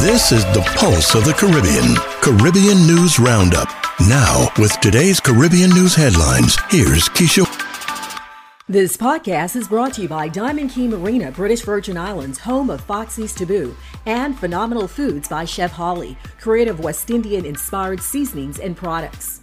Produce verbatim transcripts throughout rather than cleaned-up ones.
This is the Pulse of the Caribbean, Caribbean News Roundup. Now, with today's Caribbean news headlines, here's Keisha. This podcast is brought to you by Diamond Key Marina, British Virgin Islands, home of Foxy's Taboo, and Phenomenal Foods by Chef Holly, creator of West Indian-inspired seasonings and products.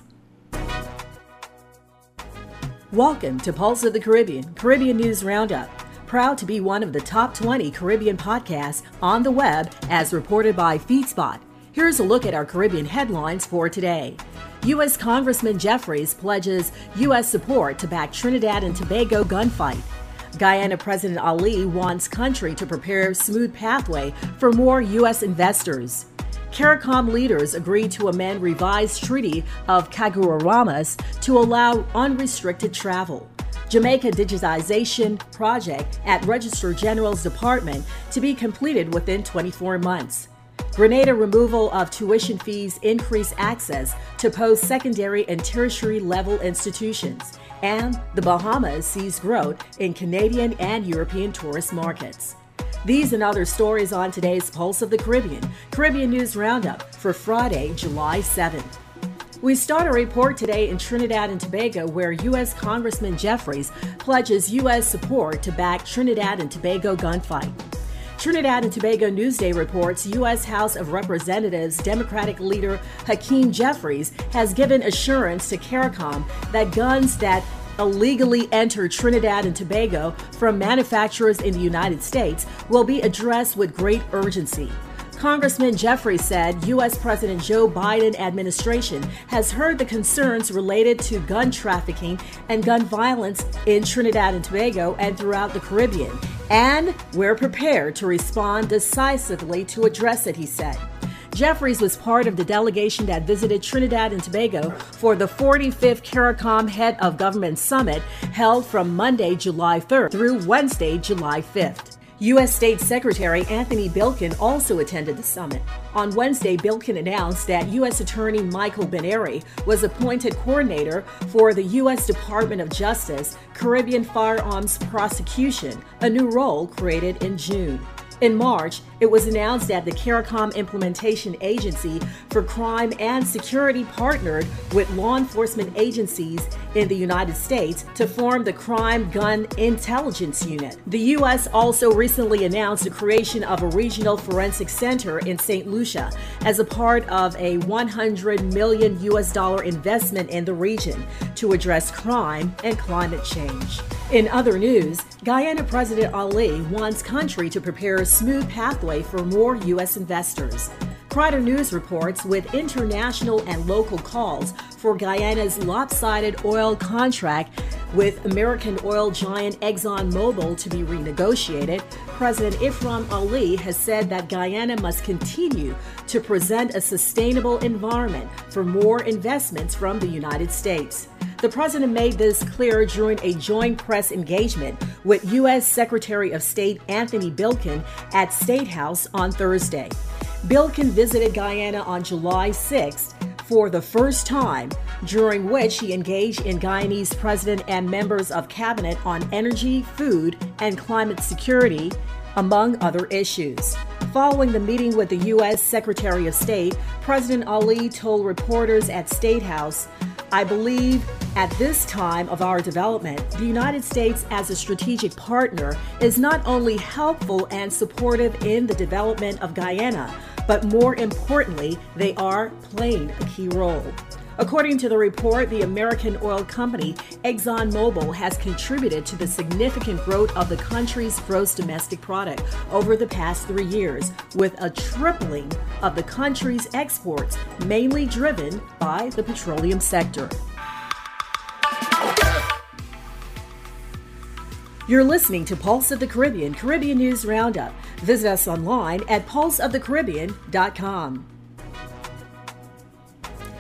Welcome to Pulse of the Caribbean, Caribbean News Roundup. Proud to be one of the top twenty Caribbean podcasts on the web as reported by Feedspot. Here's a look at our Caribbean headlines for today. U S Congressman Jeffries pledges U S support to back Trinidad and Tobago gunfight. Guyana President Ali wants country to prepare smooth pathway for more U S investors. CARICOM leaders agreed to amend revised Treaty of Chaguaramas to allow unrestricted travel. Jamaica Digitization Project at Registrar General's Department to be completed within twenty-four months. Grenada removal of tuition fees increase access to post-secondary and tertiary level institutions. And the Bahamas sees growth in Canadian and European tourist markets. These and other stories on today's Pulse of the Caribbean, Caribbean News Roundup for Friday, July seventh. We start a report today in Trinidad and Tobago, where U S Congressman Jeffries pledges U S support to back Trinidad and Tobago gunfight. Trinidad and Tobago Newsday reports U S House of Representatives Democratic leader Hakeem Jeffries has given assurance to CARICOM that guns that illegally enter Trinidad and Tobago from manufacturers in the United States will be addressed with great urgency. Congressman Jeffries said U S. President Joe Biden administration has heard the concerns related to gun trafficking and gun violence in Trinidad and Tobago and throughout the Caribbean, and we're prepared to respond decisively to address it, he said. Jeffries was part of the delegation that visited Trinidad and Tobago for the forty-fifth CARICOM Head of Government Summit held from Monday, July third through Wednesday, July fifth. U S. State Secretary Anthony Blinken also attended the summit. On Wednesday, Blinken announced that U S. Attorney Michael Benari was appointed coordinator for the U S. Department of Justice Caribbean Firearms Prosecution, a new role created in June. In March, it was announced that the CARICOM Implementation Agency for Crime and Security partnered with law enforcement agencies in the United States to form the Crime Gun Intelligence Unit. The U S also recently announced the creation of a regional forensic center in Saint Lucia as a part of a one hundred million dollars U S dollar investment in the region to address crime and climate change. In other news, Guyana President Ali wants country to prepare a smooth pathway for more U S investors. Crider News reports with international and local calls for Guyana's lopsided oil contract with American oil giant ExxonMobil to be renegotiated, President Ifram Ali has said that Guyana must continue to present a sustainable environment for more investments from the United States. The president made this clear during a joint press engagement with U S. Secretary of State Anthony Blinken at State House on Thursday. Blinken visited Guyana on July sixth for the first time, during which he engaged in Guyanese president and members of cabinet on energy, food, and climate security, among other issues. Following the meeting with the U S. Secretary of State, President Ali told reporters at State House, "I believe at this time of our development, the United States as a strategic partner is not only helpful and supportive in the development of Guyana, but more importantly, they are playing a key role." According to the report, the American oil company ExxonMobil has contributed to the significant growth of the country's gross domestic product over the past three years, with a tripling of the country's exports, mainly driven by the petroleum sector. You're listening to Pulse of the Caribbean, Caribbean News Roundup. Visit us online at pulse of the caribbean dot com.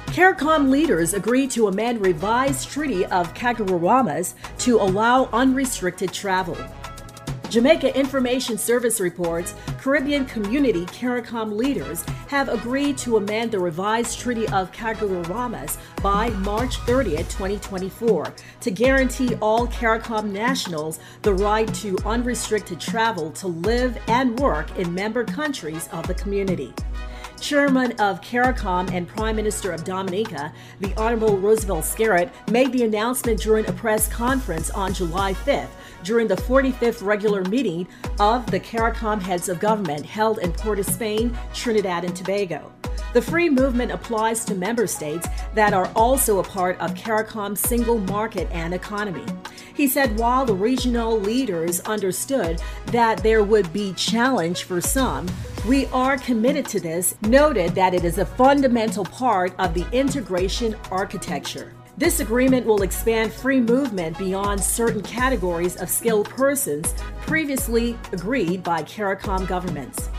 CARICOM leaders agreed to amend revised Treaty of Chaguaramas to allow unrestricted travel. Jamaica Information Service reports Caribbean community CARICOM leaders have agreed to amend the revised Treaty of Chaguaramas by March thirtieth, twenty twenty-four, to guarantee all CARICOM nationals the right to unrestricted travel to live and work in member countries of the community. Chairman of CARICOM and Prime Minister of Dominica, the Honorable Roosevelt Skerrit, made the announcement during a press conference on July fifth during the forty-fifth regular meeting of the CARICOM Heads of Government held in Port of Spain, Trinidad and Tobago. The free movement applies to member states that are also a part of CARICOM's single market and economy. He said while the regional leaders understood that there would be challenge for some, we are committed to this, noted that it is a fundamental part of the integration architecture. This agreement will expand free movement beyond certain categories of skilled persons previously agreed by CARICOM governments.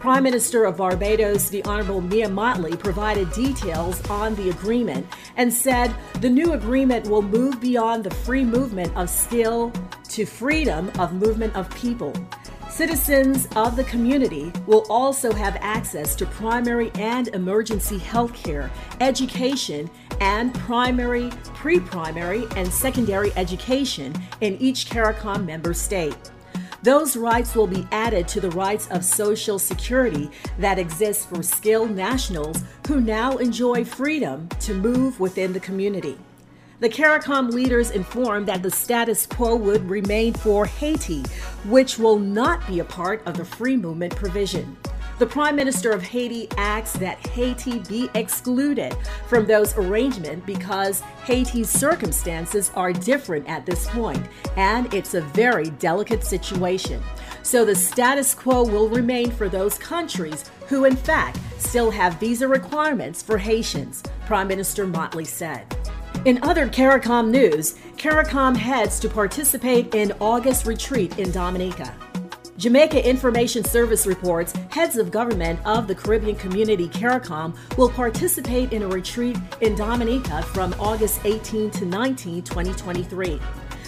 Prime Minister of Barbados, the Honorable Mia Mottley, provided details on the agreement and said the new agreement will move beyond the free movement of skill to freedom of movement of people. Citizens of the community will also have access to primary and emergency health care, education, and primary, pre-primary, and secondary education in each CARICOM member state. Those rights will be added to the rights of Social Security that exists for skilled nationals who now enjoy freedom to move within the community. The CARICOM leaders informed that the status quo would remain for Haiti, which will not be a part of the free movement provision. The Prime Minister of Haiti asks that Haiti be excluded from those arrangements because Haiti's circumstances are different at this point, and it's a very delicate situation. So the status quo will remain for those countries who, in fact, still have visa requirements for Haitians, Prime Minister Mottley said. In other CARICOM news, CARICOM heads to participate in August retreat in Dominica. Jamaica Information Service reports heads of government of the Caribbean community CARICOM will participate in a retreat in Dominica from August eighteenth to nineteenth, twenty twenty-three.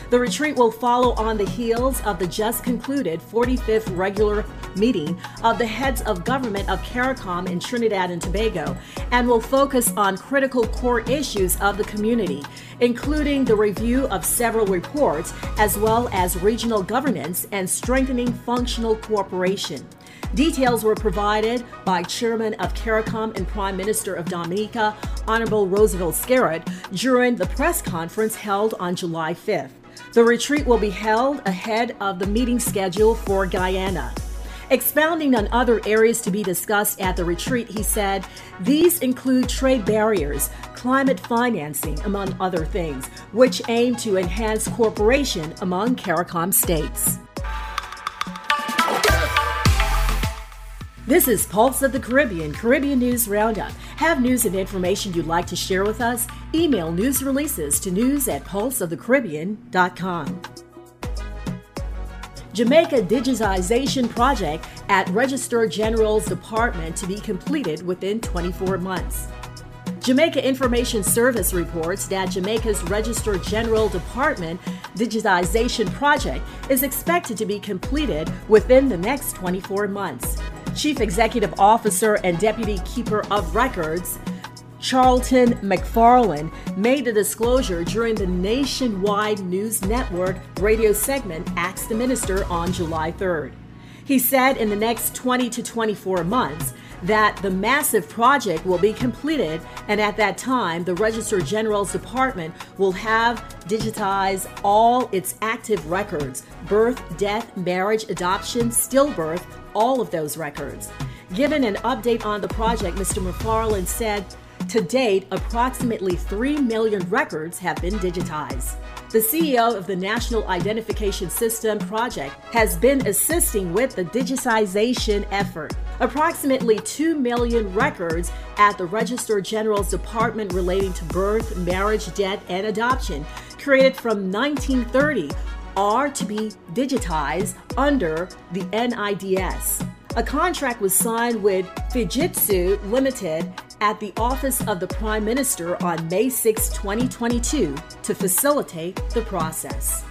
The retreat will follow on the heels of the just concluded forty-fifth regular meeting of the heads of government of CARICOM in Trinidad and Tobago and will focus on critical core issues of the community, including the review of several reports as well as regional governance and strengthening functional cooperation. Details were provided by Chairman of CARICOM and Prime Minister of Dominica, Honorable Roosevelt Skerrit, during the press conference held on July fifth. The retreat will be held ahead of the meeting schedule for Guyana. Expounding on other areas to be discussed at the retreat, he said, these include trade barriers, climate financing, among other things, which aim to enhance cooperation among CARICOM states. This is Pulse of the Caribbean, Caribbean News Roundup. Have news and information you'd like to share with us? Email news releases to news at pulse of the caribbean dot com. Jamaica Digitization Project at Registrar General's Department to be completed within twenty-four months. Jamaica Information Service reports that Jamaica's Registrar General Department Digitization Project is expected to be completed within the next twenty-four months. Chief Executive Officer and Deputy Keeper of Records, Charlton McFarlane, made the disclosure during the nationwide news network radio segment Ask the Minister on July third. He said in the next twenty to twenty-four months that the massive project will be completed, and at that time, the Registrar General's Department will have digitized all its active records, birth, death, marriage, adoption, stillbirth, all of those records. Given an update on the project, Mister McFarlane said, to date, approximately three million records have been digitized. The C E O of the National Identification System Project has been assisting with the digitization effort. Approximately two million records at the Registrar General's Department relating to birth, marriage, death, and adoption created from nineteen thirty are to be digitized under the N I D S. A contract was signed with Fujitsu Limited at the Office of the Prime Minister on May sixth, twenty twenty-two to facilitate the process.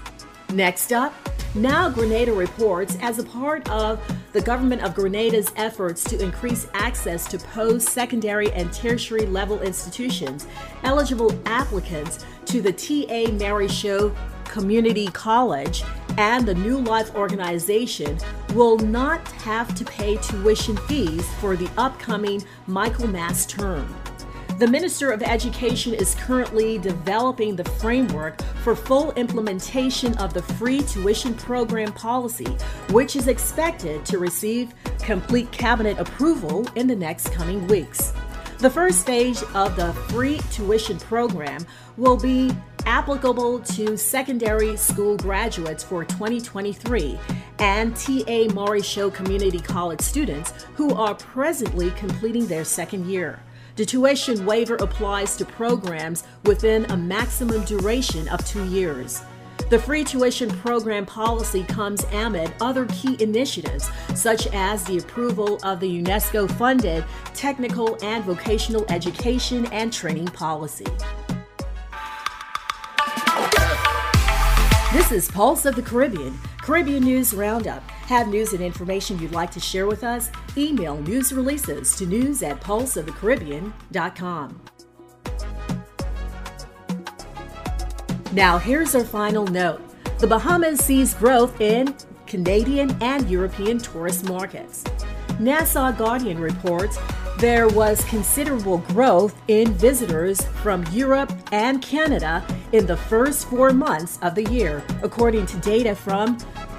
Next up, now Grenada reports as a part of the government of Grenada's efforts to increase access to post-secondary and tertiary level institutions, eligible applicants to the T A Marryshow Community College and the New Life Organization will not have to pay tuition fees for the upcoming Michael Mass term. The Minister of Education is currently developing the framework for full implementation of the free tuition program policy, which is expected to receive complete cabinet approval in the next coming weeks. The first stage of the free tuition program will be applicable to secondary school graduates for twenty twenty-three and T A. Marryshow Community College students who are presently completing their second year. The tuition waiver applies to programs within a maximum duration of two years. The free tuition program policy comes amid other key initiatives, such as the approval of the UNESCO-funded technical and vocational education and training policy. This is Pulse of the Caribbean, Caribbean News Roundup. Have news and information you'd like to share with us? Email news releases to news at pulse of the caribbean dot com. Now here's our final note. The Bahamas sees growth in Canadian and European tourist markets. Nassau Guardian reports there was considerable growth in visitors from Europe and Canada in the first four months of the year, according to data from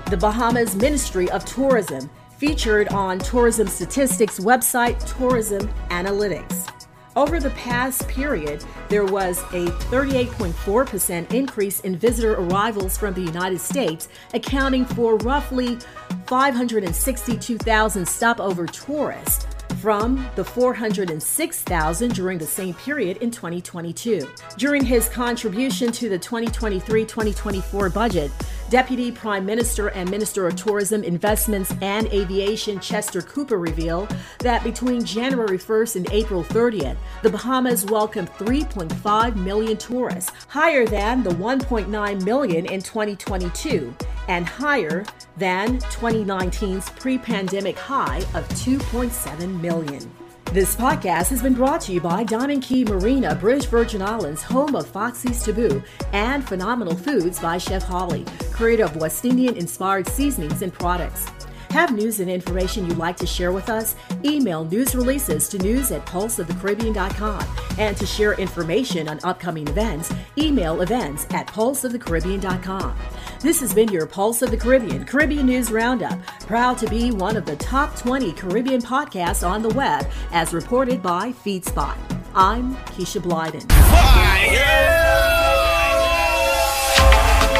the Bahamas Ministry of Tourism, featured on tourism statistics website Tourism Analytics. Over the past period, there was a thirty-eight point four percent increase in visitor arrivals from the United States, accounting for roughly five hundred sixty-two thousand stopover tourists from the four hundred six thousand during the same period in twenty twenty-two. During his contribution to the twenty twenty-three twenty twenty-four budget, Deputy Prime Minister and Minister of Tourism, Investments and Aviation Chester Cooper revealed that between January first and April thirtieth, the Bahamas welcomed three point five million tourists, higher than the one point nine million in twenty twenty-two and higher than twenty nineteen's pre-pandemic high of two point seven million. This podcast has been brought to you by Diamond Key Marina, British Virgin Islands, home of Foxy's Taboo, and Phenomenal Foods by Chef Holly, creator of West Indian-inspired seasonings and products. Have news and information you'd like to share with us? Email news releases to news at pulse of the caribbean dot com. And to share information on upcoming events, email events at pulse of the caribbean dot com. This has been your Pulse of the Caribbean, Caribbean News Roundup. Proud to be one of the top twenty Caribbean podcasts on the web, as reported by Feedspot. I'm Keisha Blyden.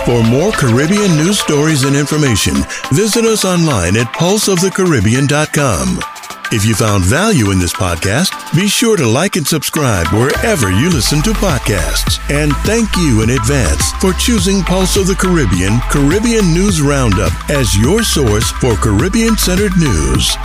For more Caribbean news stories and information, visit us online at pulse of the caribbean dot com. If you found value in this podcast, be sure to like and subscribe wherever you listen to podcasts. And thank you in advance for choosing Pulse of the Caribbean, Caribbean News Roundup as your source for Caribbean-centered news.